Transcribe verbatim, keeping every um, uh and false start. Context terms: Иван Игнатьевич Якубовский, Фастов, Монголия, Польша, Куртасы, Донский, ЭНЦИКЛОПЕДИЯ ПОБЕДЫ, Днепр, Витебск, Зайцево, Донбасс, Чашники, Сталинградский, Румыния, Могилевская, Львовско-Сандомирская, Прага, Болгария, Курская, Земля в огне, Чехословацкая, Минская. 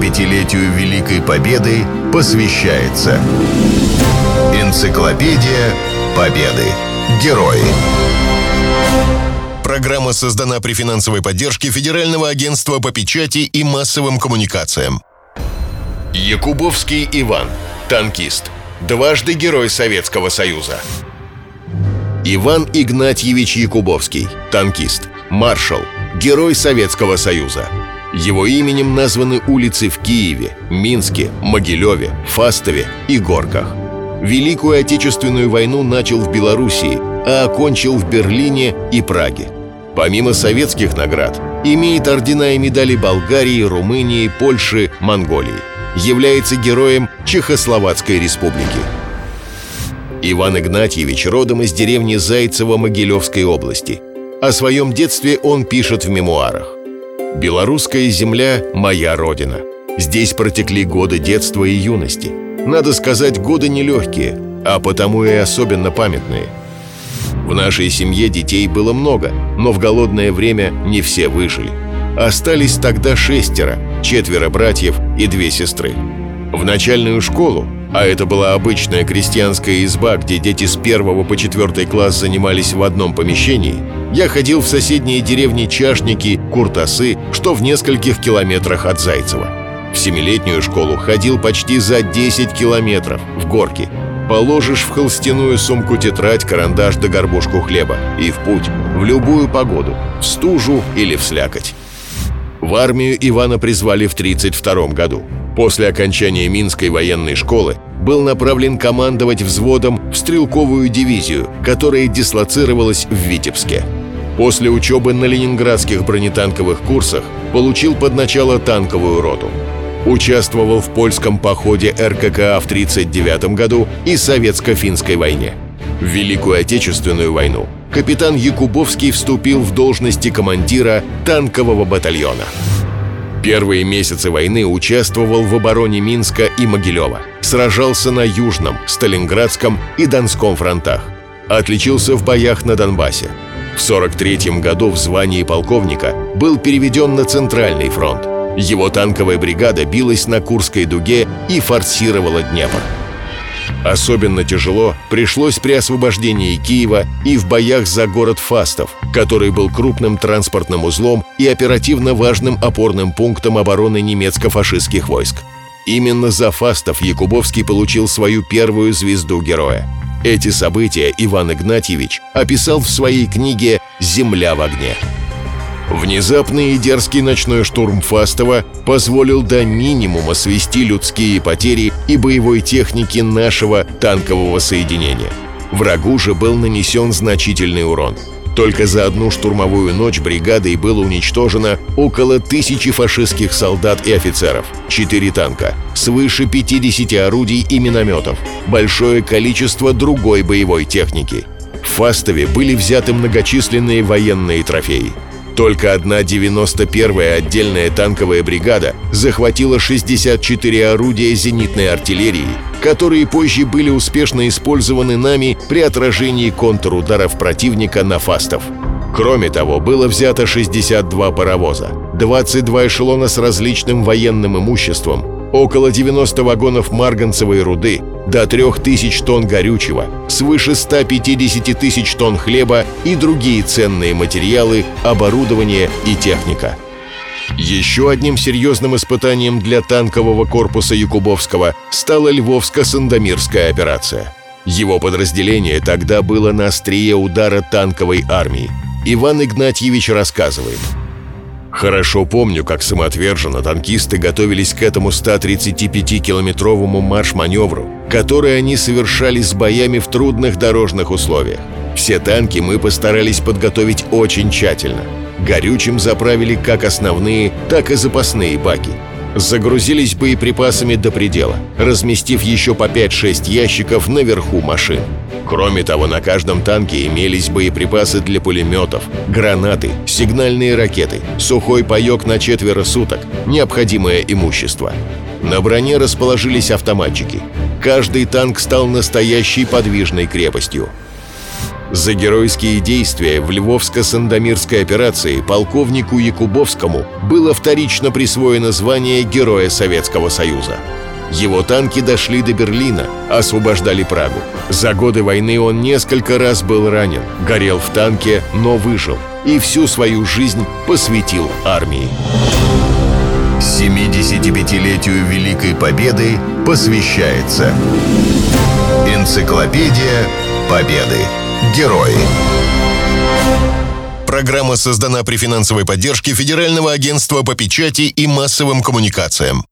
семидесятипятилетию Великой Победы посвящается Энциклопедия Победы. Герои. Программа создана при финансовой поддержке Федерального агентства по печати и массовым коммуникациям. Якубовский Иван. Танкист. Дважды Герой Советского Союза. Иван Игнатьевич Якубовский. Танкист. Маршал. Герой Советского Союза. Его именем названы улицы в Киеве, Минске, Могилеве, Фастове и Горках. Великую Отечественную войну начал в Белоруссии, а окончил в Берлине и Праге. Помимо советских наград, имеет ордена и медали Болгарии, Румынии, Польши, Монголии. Является героем Чехословацкой республики. Иван Игнатьевич родом из деревни Зайцево Могилевской области. О своем детстве он пишет в мемуарах. «Белорусская земля – моя родина. Здесь протекли годы детства и юности. Надо сказать, годы нелегкие, а потому и особенно памятные. В нашей семье детей было много, но в голодное время не все выжили. Остались тогда шестеро, четверо братьев и две сестры. В начальную школу, а это была обычная крестьянская изба, где дети с первого по четвертый класс занимались в одном помещении, я ходил в соседние деревни Чашники, Куртасы, что в нескольких километрах от Зайцева. В семилетнюю школу ходил почти за десять километров, в горки. Положишь в холстяную сумку тетрадь, карандаш да горбушку хлеба. И в путь, в любую погоду, в стужу или в слякоть». В армию Ивана призвали в тридцать втором году. После окончания Минской военной школы был направлен командовать взводом в стрелковую дивизию, которая дислоцировалась в Витебске. После учебы на ленинградских бронетанковых курсах получил под начало танковую роту. Участвовал в польском походе эр ка ка а в тридцать девятом году и Советско-финской войне. В Великую Отечественную войну капитан Якубовский вступил в должности командира танкового батальона. Первые месяцы войны участвовал в обороне Минска и Могилева. Сражался на Южном, Сталинградском и Донском фронтах. Отличился в боях на Донбассе. В сорок третьем году в звании полковника был переведен на Центральный фронт. Его танковая бригада билась на Курской дуге и форсировала Днепр. Особенно тяжело пришлось при освобождении Киева и в боях за город Фастов, который был крупным транспортным узлом и оперативно важным опорным пунктом обороны немецко-фашистских войск. Именно за Фастов Якубовский получил свою первую звезду героя. Эти события Иван Игнатьевич описал в своей книге «Земля в огне». Внезапный и дерзкий ночной штурм Фастова позволил до минимума свести людские потери и боевой техники нашего танкового соединения. Врагу же был нанесен значительный урон. Только за одну штурмовую ночь бригадой было уничтожено около тысячи фашистских солдат и офицеров, четыре танка, свыше пятидесяти орудий и минометов, большое количество другой боевой техники. В Фастове были взяты многочисленные военные трофеи. Только одна девяносто первая отдельная танковая бригада захватила шестьдесят четыре орудия зенитной артиллерии, которые позже были успешно использованы нами при отражении контрударов противника на Фастов. Кроме того, было взято шестьдесят два паровоза, двадцать два эшелона с различным военным имуществом, около девяноста вагонов марганцевой руды, до трёх тысяч тонн горючего, свыше ста пятидесяти тысяч тонн хлеба и другие ценные материалы, оборудование и техника. Еще одним серьезным испытанием для танкового корпуса Якубовского стала Львовско-Сандомирская операция. Его подразделение тогда было на острие удара танковой армии. Иван Игнатьевич рассказывает. «Хорошо помню, как самоотверженно танкисты готовились к этому ста тридцати пяти километровому марш-маневру, который они совершали с боями в трудных дорожных условиях. Все танки мы постарались подготовить очень тщательно. Горючим заправили как основные, так и запасные баки. Загрузились боеприпасами до предела, разместив еще по пять-шесть ящиков наверху машин. Кроме того, на каждом танке имелись боеприпасы для пулеметов, гранаты, сигнальные ракеты, сухой паек на четверо суток, необходимое имущество. На броне расположились автоматчики. Каждый танк стал настоящей подвижной крепостью. За геройские действия в Львовско-Сандомирской операции полковнику Якубовскому было вторично присвоено звание Героя Советского Союза. Его танки дошли до Берлина, освобождали Прагу. За годы войны он несколько раз был ранен, горел в танке, но выжил и всю свою жизнь посвятил армии. семидесятипятилетию Великой Победы посвящается энциклопедия Победы. Герои. Программа создана при финансовой поддержке Федерального агентства по печати и массовым коммуникациям.